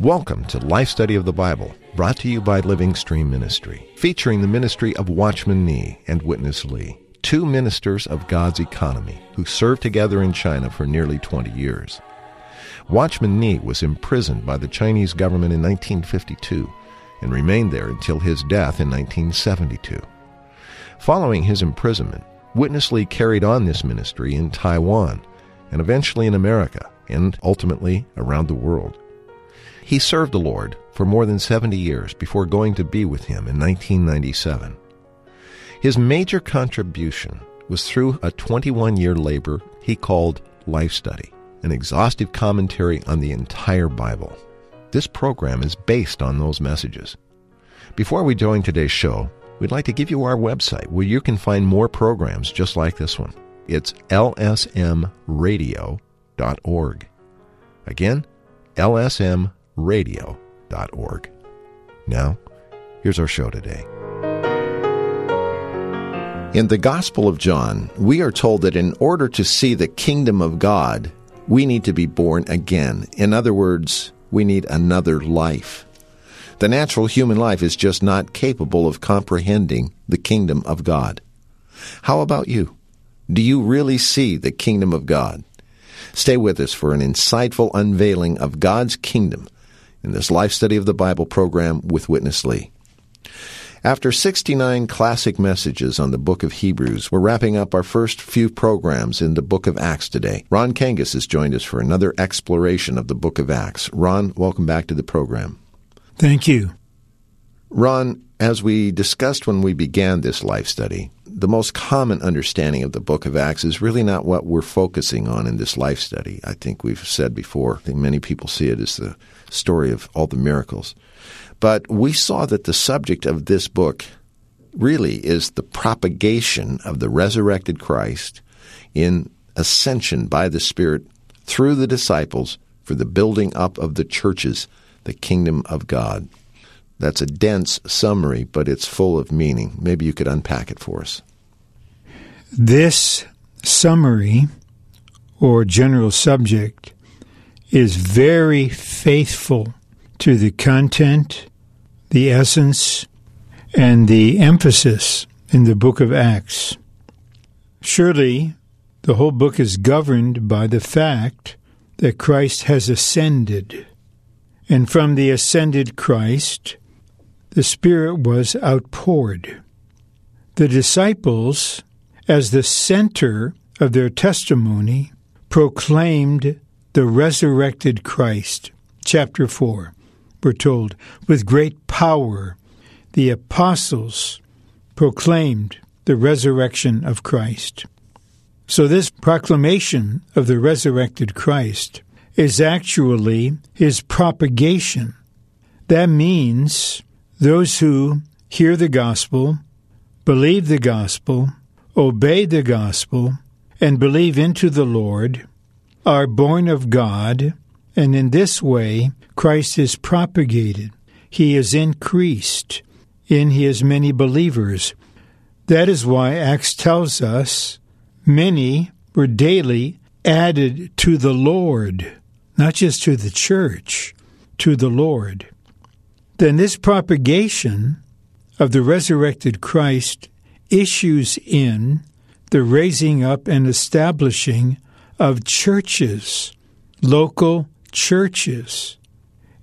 Welcome to Life Study of the Bible, brought to you by Living Stream Ministry, featuring the ministry of Watchman Nee and Witness Lee, two ministers of God's economy who served together in China for nearly 20 years. Watchman Nee was imprisoned by the Chinese government in 1952 and remained there until his death in 1972. Following his imprisonment, Witness Lee carried on this ministry in Taiwan and eventually in America and ultimately around the world. He served the Lord for more than 70 years before going to be with him in 1997. His major contribution was through a 21-year labor he called Life Study, an exhaustive commentary on the entire Bible. This program is based on those messages. Before we join today's show, we'd like to give you our website where you can find more programs just like this one. It's lsmradio.org. Again, lsmradio.org. Now, here's our show today. In the Gospel of John, we are told that in order to see the kingdom of God, we need to be born again. In other words, we need another life. The natural human life is just not capable of comprehending the kingdom of God. How about you? Do you really see the kingdom of God? Stay with us for an insightful unveiling of God's kingdom in this Life Study of the Bible program with Witness Lee. After 69 classic messages on the book of Hebrews, we're wrapping up our first few programs in the book of Acts today. Ron Kangas has joined us for another exploration of the book of Acts. Ron, welcome back to the program. Thank you. Ron, as we discussed when we began this Life Study, the most common understanding of the book of Acts is really not what we're focusing on in this Life Study. I think we've said before, I think many people see it as the story of all the miracles. But we saw that the subject of this book really is the propagation of the resurrected Christ in ascension by the Spirit through the disciples for the building up of the churches, the kingdom of God. That's a dense summary, but it's full of meaning. Maybe you could unpack it for us. This summary, or general subject, is very faithful to the content, the essence, and the emphasis in the book of Acts. Surely, the whole book is governed by the fact that Christ has ascended, and from the ascended Christ, the Spirit was outpoured. The disciples, as the center of their testimony, proclaimed the resurrected Christ. Chapter 4, we're told, with great power, the apostles proclaimed the resurrection of Christ. So this proclamation of the resurrected Christ is actually his propagation. That means those who hear the gospel, believe the gospel, obey the gospel, and believe into the Lord are born of God, and in this way Christ is propagated. He is increased in his many believers. That is why Acts tells us many were daily added to the Lord, not just to the church, to the Lord. Then this propagation of the resurrected Christ issues in the raising up and establishing of churches, local churches.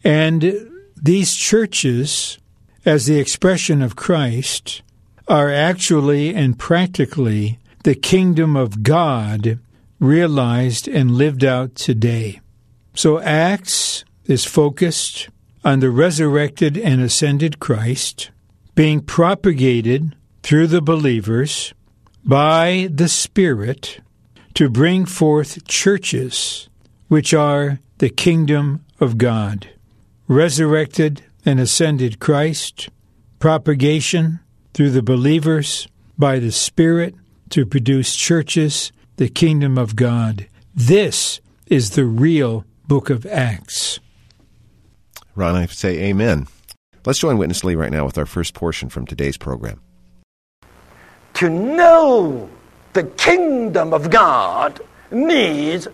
And these churches, as the expression of Christ, are actually and practically the kingdom of God realized and lived out today. So Acts is focused on the resurrected and ascended Christ being propagated through the believers by the Spirit to bring forth churches, which are the kingdom of God. Resurrected and ascended Christ, propagation through the believers by the Spirit to produce churches, the kingdom of God. This is the real book of Acts. Ron, I say amen. Let's join Witness Lee right now with our first portion from today's program. To know the kingdom of God needs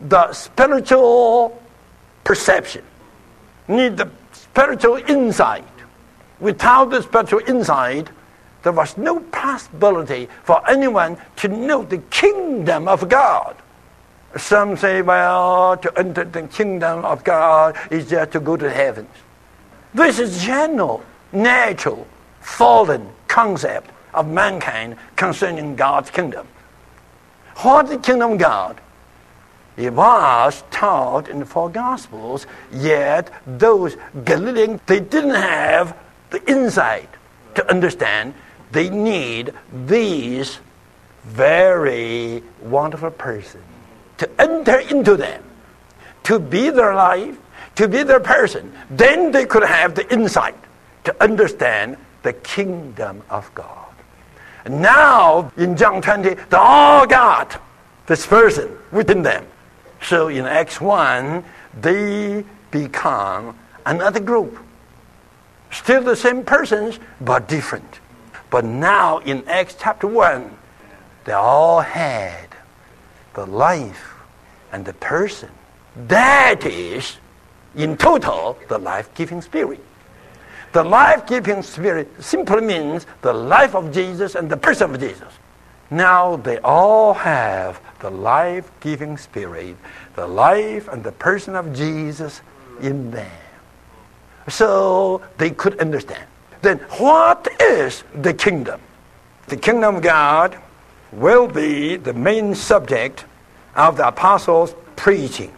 the spiritual perception. need the spiritual insight. Without the spiritual insight, there was no possibility for anyone to know the kingdom of God. Some say, well, to enter the kingdom of God is just to go to the heavens. This is general, natural, fallen concept of mankind concerning God's kingdom. What is the kingdom of God? It was taught in the four Gospels, yet those Galileans, they didn't have the insight to understand. They need these very wonderful persons to enter into them, to be their life, to be their person. Then they could have the insight to understand the kingdom of God. And now, in John 20, they all got this person within them. So in Acts 1, they become another group. Still the same persons, but different. But now in Acts chapter 1, they all had the life and the person. That is, in total, the life-giving spirit. The life-giving spirit simply means the life of Jesus and the person of Jesus. Now they all have the life-giving spirit, the life and the person of Jesus in them. So they could understand. Then what is the kingdom? The kingdom of God will be the main subject of the apostles' preaching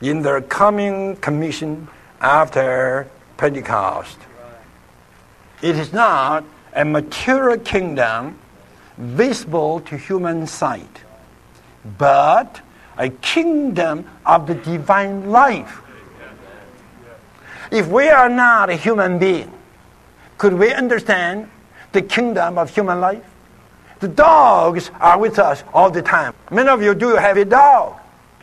in their coming commission after Pentecost. It is not a material kingdom visible to human sight, but a kingdom of the divine life. If we are not a human being, could we understand the kingdom of human life? The dogs are with us all the time. Many of you do have a dog.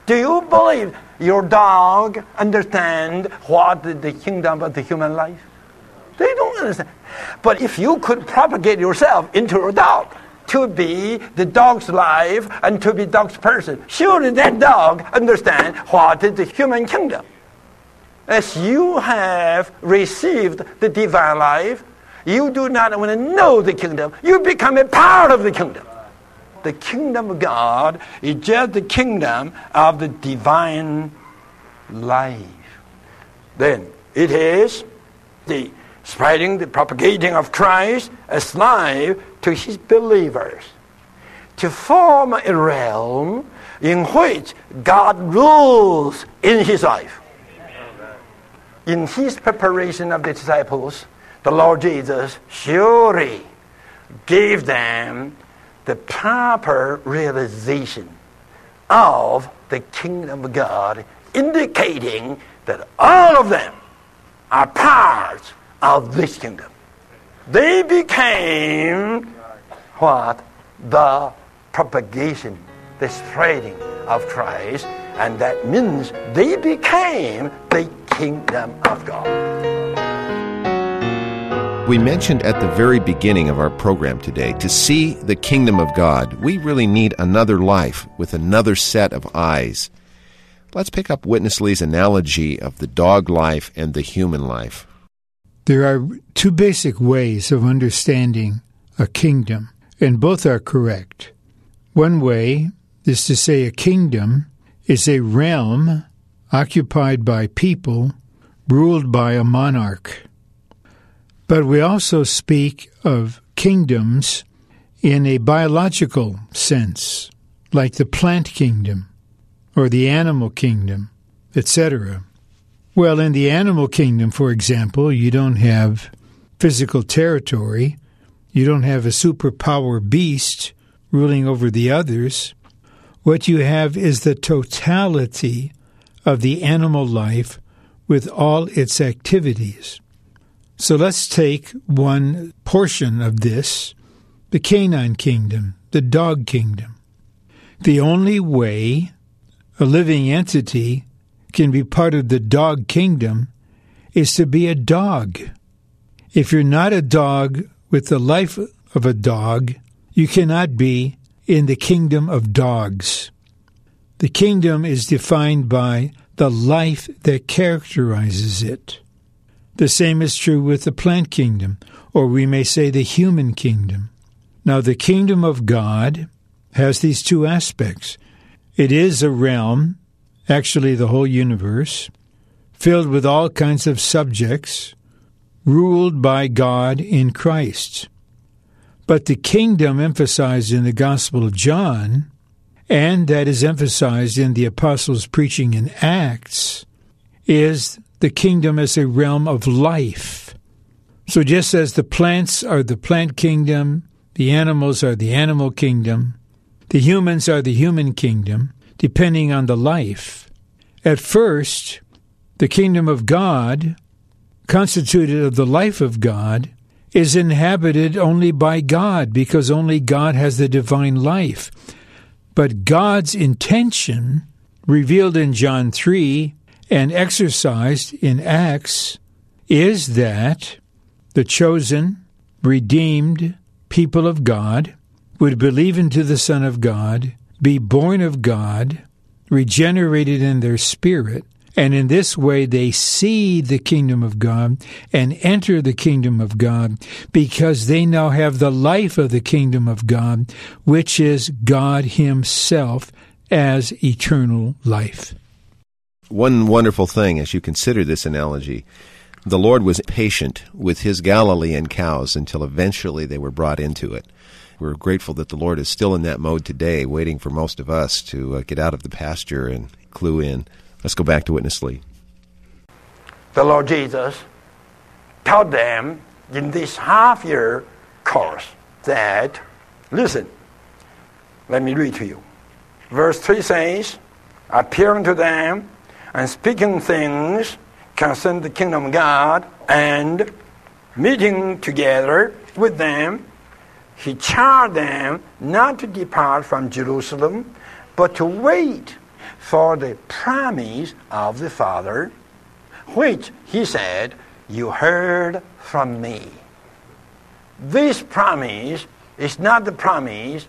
Do you believe your dog understands what is the kingdom of the human life? They don't understand. But if you could propagate yourself into a dog, to be the dog's life and to be dog's person, surely that dog understands what is the human kingdom. As you have received the divine life, you do not want to know the kingdom. You become a part of the kingdom. The kingdom of God is just the kingdom of the divine life. Then it is the spreading, the propagating of Christ as life to his believers, to form a realm in which God rules in his life. In his preparation of the disciples, the Lord Jesus surely gave them the proper realization of the kingdom of God, indicating that all of them are parts of this kingdom. They became what? The propagation, the spreading of Christ, and that means they became the kingdom of God. We mentioned at the very beginning of our program today, to see the kingdom of God, we really need another life with another set of eyes. Let's pick up Witness Lee's analogy of the dog life and the human life. There are two basic ways of understanding a kingdom, and both are correct. One way is to say a kingdom is a realm occupied by people, ruled by a monarch. But we also speak of kingdoms in a biological sense, like the plant kingdom or the animal kingdom, etc. Well, in the animal kingdom, for example, you don't have physical territory. You don't have a superpower beast ruling over the others. What you have is the totality of the animal life with all its activities. So let's take one portion of this, the canine kingdom, the dog kingdom. The only way a living entity can be part of the dog kingdom is to be a dog. If you're not a dog with the life of a dog, you cannot be in the kingdom of dogs. The kingdom is defined by the life that characterizes it. The same is true with the plant kingdom, or we may say the human kingdom. Now, the kingdom of God has these two aspects. It is a realm, actually the whole universe, filled with all kinds of subjects, ruled by God in Christ. But the kingdom emphasized in the Gospel of John, and that is emphasized in the apostles' preaching in Acts, is the kingdom as a realm of life. So just as the plants are the plant kingdom, the animals are the animal kingdom, the humans are the human kingdom, depending on the life. At first, the kingdom of God, constituted of the life of God, is inhabited only by God, because only God has the divine life. But God's intention, revealed in John 3 and exercised in Acts, is that the chosen, redeemed people of God would believe into the Son of God, be born of God, regenerated in their spirit, and in this way they see the kingdom of God and enter the kingdom of God, because they now have the life of the kingdom of God, which is God himself as eternal life. One wonderful thing as you consider this analogy, the Lord was patient with his Galilean cows until eventually they were brought into it. We're grateful that the Lord is still in that mode today, waiting for most of us to get out of the pasture and clue in. Let's go back to Witness Lee. The Lord Jesus taught them in this half-year course that, listen, let me read to you. Verse 3 says, appearing to them and speaking things concerning the kingdom of God, and meeting together with them, he charged them not to depart from Jerusalem, but to wait for the promise of the Father, which, he said, you heard from me. This promise is not the promise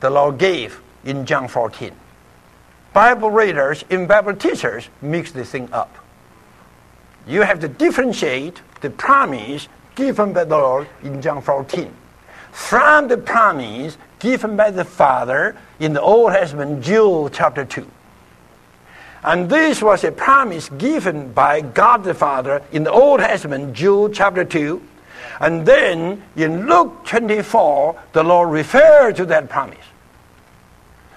the Lord gave in John 14. Bible readers and Bible teachers mix this thing up. You have to differentiate the promise given by the Lord in John 14 from the promise given by the Father in the Old Testament, Joel chapter 2. And this was a promise given by God the Father in the Old Testament, Joel chapter 2. And then in Luke 24, the Lord referred to that promise.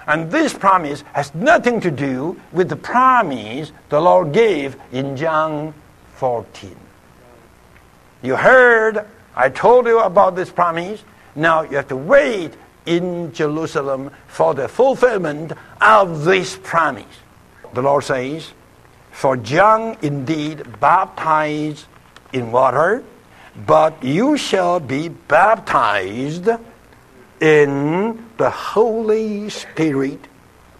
And this promise has nothing to do with the promise the Lord gave in John 14. You heard, I told you about this promise. Now you have to wait in Jerusalem for the fulfillment of this promise. The Lord says, for John indeed baptized in water, but you shall be baptized in the Holy Spirit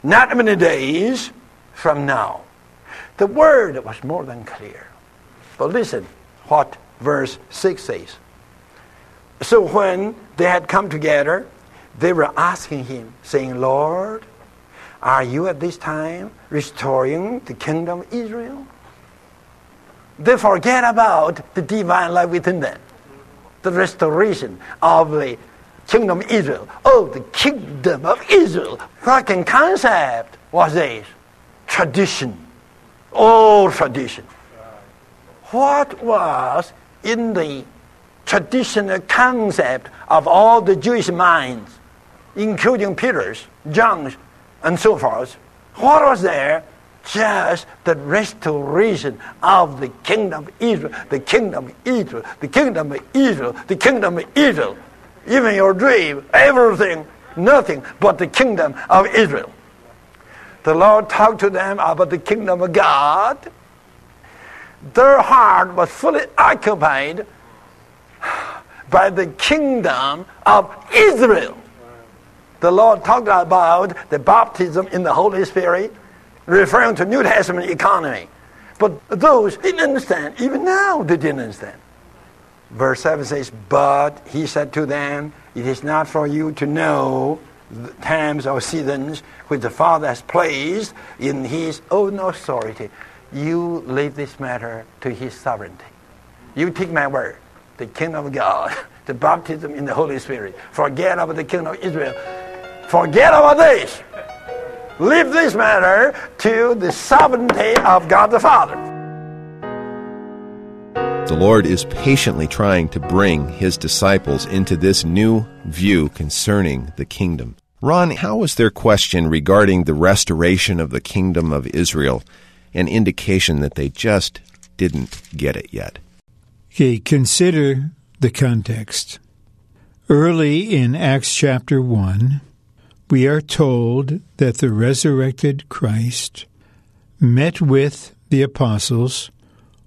not many days from now. The word was more than clear. But listen what verse 6 says. So when they had come together, they were asking him, saying, Lord, are you at this time restoring the kingdom of Israel? They forget about the divine life within them. The restoration of the kingdom of Israel. Oh, the kingdom of Israel. What kind of concept was this? Tradition. Old tradition. What was in the traditional concept of all the Jewish minds, including Peter's, John's, and so forth? What was there? Just the restoration of the kingdom of Israel, the kingdom of Israel, the kingdom of Israel, the kingdom of Israel. Even your dream, everything, nothing but the kingdom of Israel. The Lord talked to them about the kingdom of God. Their heart was fully occupied by the kingdom of Israel. The Lord talked about the baptism in the Holy Spirit, referring to New Testament economy. But those didn't understand. Even now they didn't understand. Verse 7 says, but he said to them, it is not for you to know times or seasons which the Father has placed in His own authority. You leave this matter to His sovereignty. You take my word, the kingdom of God, the baptism in the Holy Spirit. Forget about the kingdom of Israel. Forget about this. Leave this matter to the sovereignty of God the Father. The Lord is patiently trying to bring His disciples into this new view concerning the kingdom. Ron, how was their question regarding the restoration of the kingdom of Israel an indication that they just didn't get it yet? Okay, consider the context. Early in Acts chapter 1, we are told that the resurrected Christ met with the apostles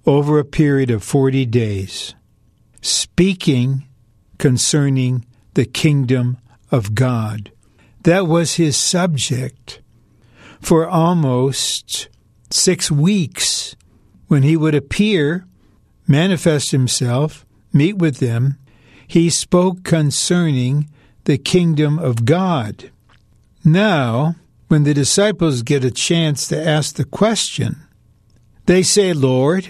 over a period of 40 days, speaking concerning the kingdom of God. That was His subject for almost 6 weeks, when He would appear, manifest Himself, meet with them. He spoke concerning the kingdom of God. Now, when the disciples get a chance to ask the question, they say, Lord,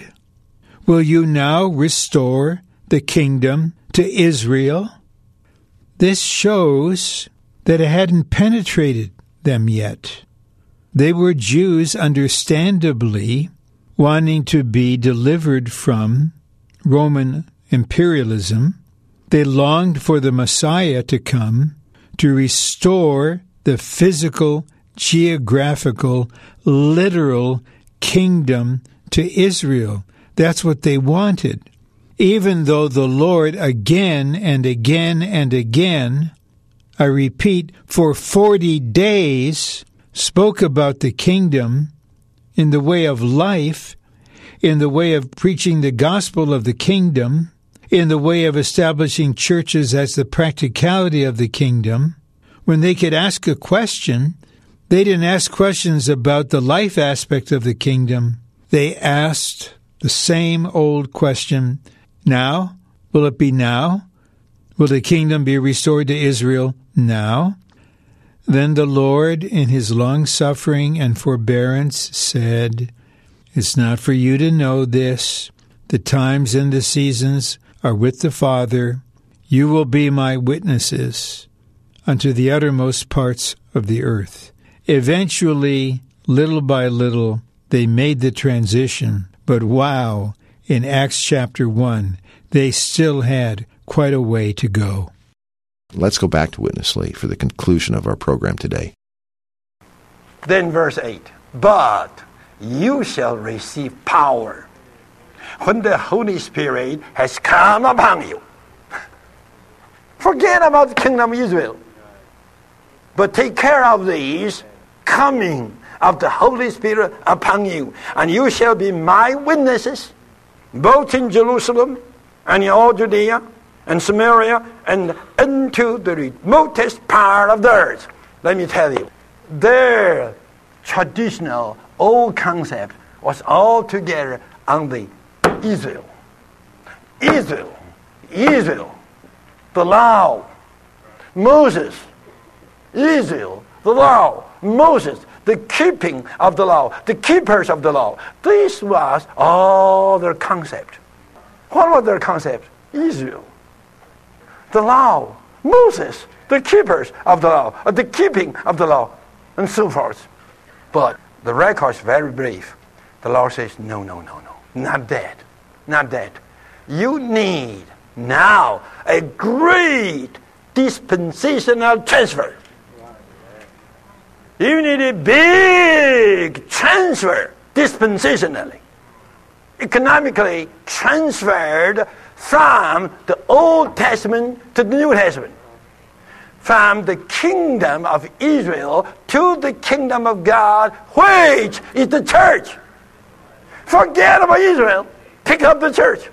will you now restore the kingdom to Israel? This shows that it hadn't penetrated them yet. They were Jews, understandably, wanting to be delivered from Roman imperialism. They longed for the Messiah to come to restore the physical, geographical, literal kingdom to Israel. That's what they wanted. Even though the Lord again and again and again, I repeat, for 40 days spoke about the kingdom in the way of life, in the way of preaching the gospel of the kingdom, in the way of establishing churches as the practicality of the kingdom. When they could ask a question, they didn't ask questions about the life aspect of the kingdom. They asked the same old question, now? Will it be now? Will the kingdom be restored to Israel now? Then the Lord, in His long-suffering and forbearance, said, It's not for you to know this. The times and the seasons are with the Father. You will be my witnesses unto the uttermost parts of the earth. Eventually, little by little, they made the transition. But wow, in Acts chapter 1, they still had quite a way to go. Let's go back to Witness Lee for the conclusion of our program today. Then verse 8, But you shall receive power when the Holy Spirit has come upon you. Forget about the kingdom of Israel. But take care of these coming of the Holy Spirit upon you. And you shall be my witnesses, both in Jerusalem and in all Judea and Samaria and into the remotest part of the earth. Let me tell you, their traditional old concept was altogether on the Israel. Israel. Israel. The law. Moses. Israel, the law, Moses, the keeping of the law, the keepers of the law. This was all their concept. What was their concept? Israel, the law, Moses, the keepers of the law, the keeping of the law, and so forth. But the record is very brief. The Lord says, no, not that, not that. You need now a great dispensational transfer. You need a big transfer, dispensationally, economically transferred from the Old Testament to the New Testament, from the kingdom of Israel to the kingdom of God, which is the church. Forget about Israel. Pick up the church.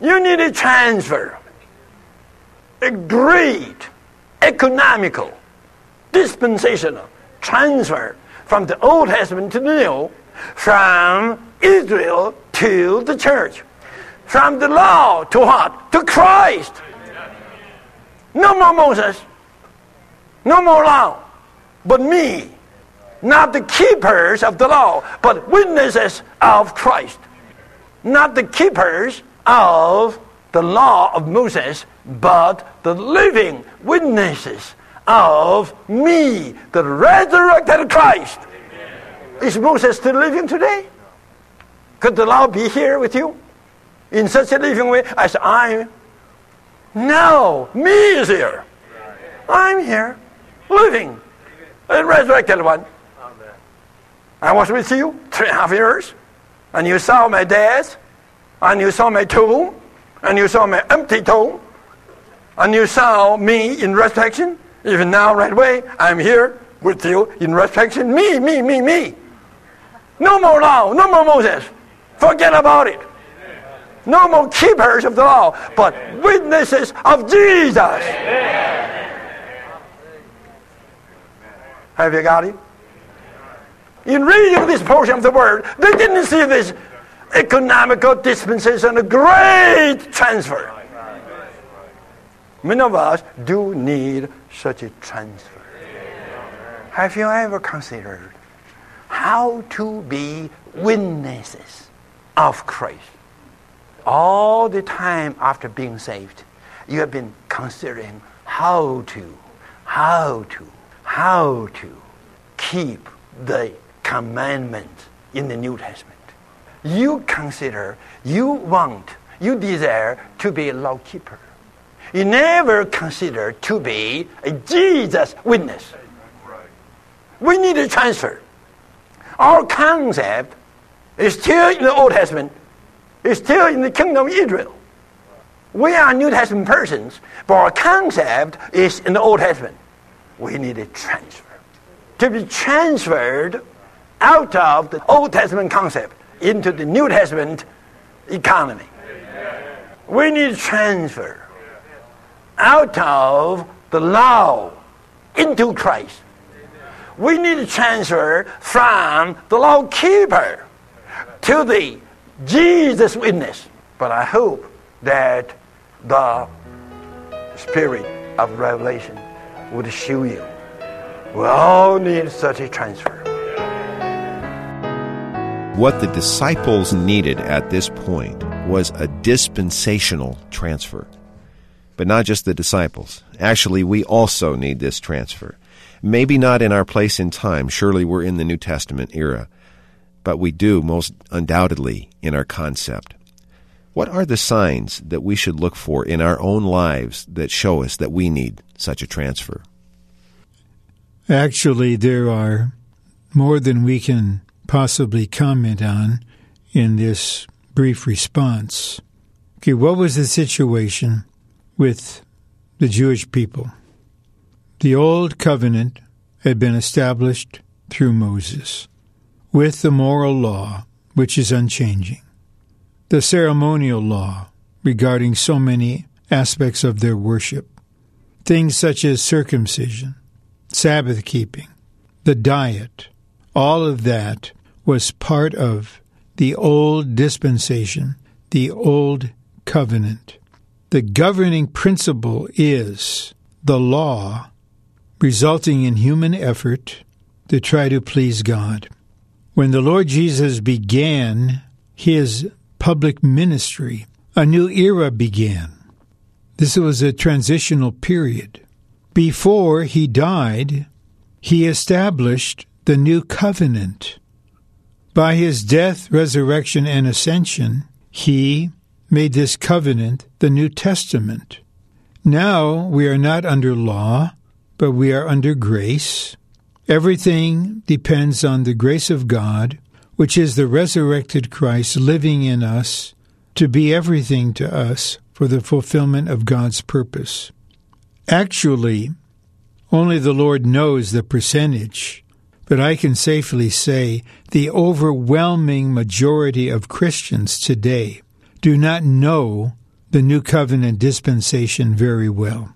You need a transfer, a great economical dispensational transfer from the Old Testament to the New, from Israel to the church, from the law to what? To Christ. No more Moses, No more law, but me. Not the keepers of the law, but witnesses of Christ. Not the keepers of the law of Moses, but the living witnesses of me, the resurrected Christ. Amen. Is Moses still living today? Could the law be here with you in such a living way as I am? No, me is here. I'm here, living, a resurrected one. I was with you 3.5 years, and you saw my death, and you saw my tomb, and you saw my empty tomb, and you saw me in resurrection. Even now, right away, I'm here with you in resurrection. Me. No more law, no more Moses. Forget about it. No more keepers of the law, but witnesses of Jesus. Have you got it? In reading this portion of the Word, they didn't see this economical dispensation, a great transfer. Many of us do need such a transfer. Have you ever considered how to be witnesses of Christ? All the time after being saved, you have been considering how to keep the commandment in the New Testament. You consider, you want, you desire to be a law keeper. You never consider to be a Jesus witness. We need a transfer. Our concept is still in the Old Testament. It's still in the kingdom of Israel. We are New Testament persons, but our concept is in the Old Testament. We need a transfer. To be transferred out of the Old Testament concept into the New Testament economy. We need transfer out of the law into Christ. We need transfer from the law keeper to the Jesus witness. But I hope that the spirit of revelation would show you. We all need such a transfer. What the disciples needed at this point was a dispensational transfer. But not just the disciples. Actually, we also need this transfer. Maybe not in our place in time. Surely we're in the New Testament era. But we do, most undoubtedly, in our concept. What are the signs that we should look for in our own lives that show us that we need such a transfer? Actually, there are more than we can possibly comment on in this brief response. Okay, what was the situation with the Jewish people? The Old Covenant had been established through Moses, with the moral law, which is unchanging, the ceremonial law regarding so many aspects of their worship, things such as circumcision, Sabbath keeping, the diet, all of that was part of the old dispensation, the old covenant. The governing principle is the law resulting in human effort to try to please God. When the Lord Jesus began his public ministry, a new era began. This was a transitional period. Before he died, he established the new covenant. By his death, resurrection, and ascension, he made this covenant the New Testament. Now we are not under law, but we are under grace. Everything depends on the grace of God, which is the resurrected Christ living in us, to be everything to us for the fulfillment of God's purpose. Actually, only the Lord knows the percentage, but I can safely say the overwhelming majority of Christians today do not know the New Covenant dispensation very well.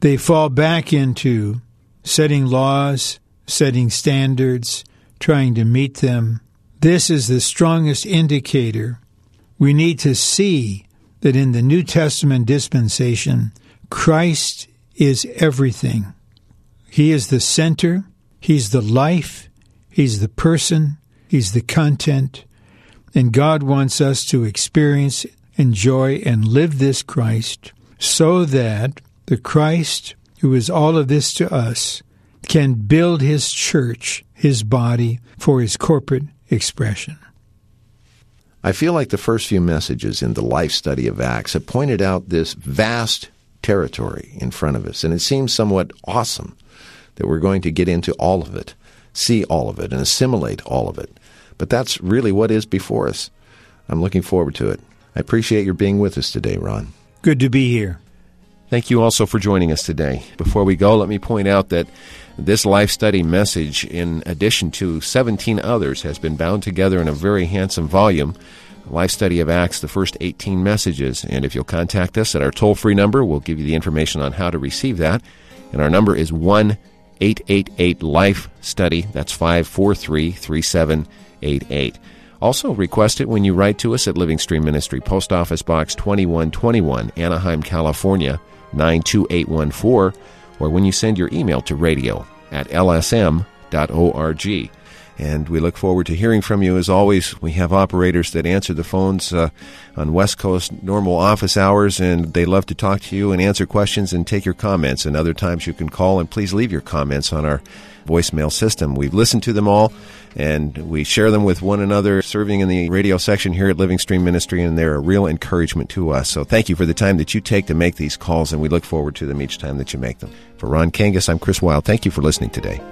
They fall back into setting laws, setting standards, trying to meet them. This is the strongest indicator. We need to see that in the New Testament dispensation, Christ is everything. He is the center. He's the life. He's the person. He's the content. And God wants us to experience, enjoy, and live this Christ so that the Christ, who is all of this to us, can build his church, his body, for his corporate expression. I feel like the first few messages in the Life Study of Acts have pointed out this vast territory in front of us, and it seems somewhat awesome that we're going to get into all of it, see all of it, and assimilate all of it. But that's really what is before us. I'm looking forward to it. I appreciate your being with us today, Ron. Good to be here. Thank you also for joining us today. Before we go, let me point out that this Life Study message, in addition to 17 others, has been bound together in a very handsome volume, Life Study of Acts, the first 18 messages. And if you'll contact us at our toll-free number, we'll give you the information on how to receive that. And our number is 1-888-LIFE-STUDY. That's 543-3788. Also, request it when you write to us at Living Stream Ministry, Post Office Box 2121, Anaheim, California, 92814, or when you send your email to radio@lsm.org. And we look forward to hearing from you. As always, we have operators that answer the phones on West Coast normal office hours, and they love to talk to you and answer questions and take your comments. And other times you can call, and please leave your comments on our voicemail system. We've listened to them all, and we share them with one another, serving in the radio section here at Living Stream Ministry, and they're a real encouragement to us. So thank you for the time that you take to make these calls, and we look forward to them each time that you make them. For Ron Kangas, I'm Chris Wilde. Thank you for listening today.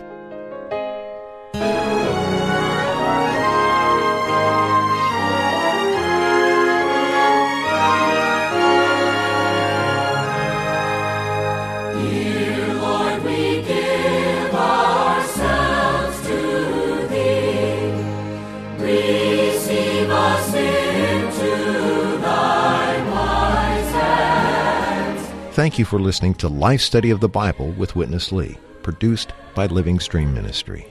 Thank you for listening to Life Study of the Bible with Witness Lee, produced by Living Stream Ministry.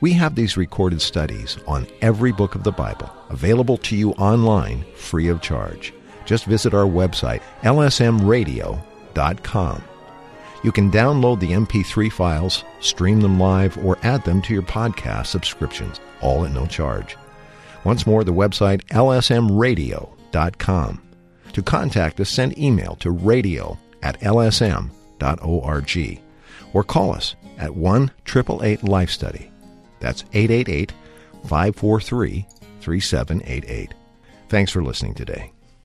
We have these recorded studies on every book of the Bible, available to you online free of charge. Just visit our website, lsmradio.org. You can download the MP3 files, stream them live, or add them to your podcast subscriptions, all at no charge. Once more, the website, lsmradio.org. To contact us, send email to radio@lsm.org or call us at 1-888-LIFE-STUDY. That's 888-543-3788. Thanks for listening today.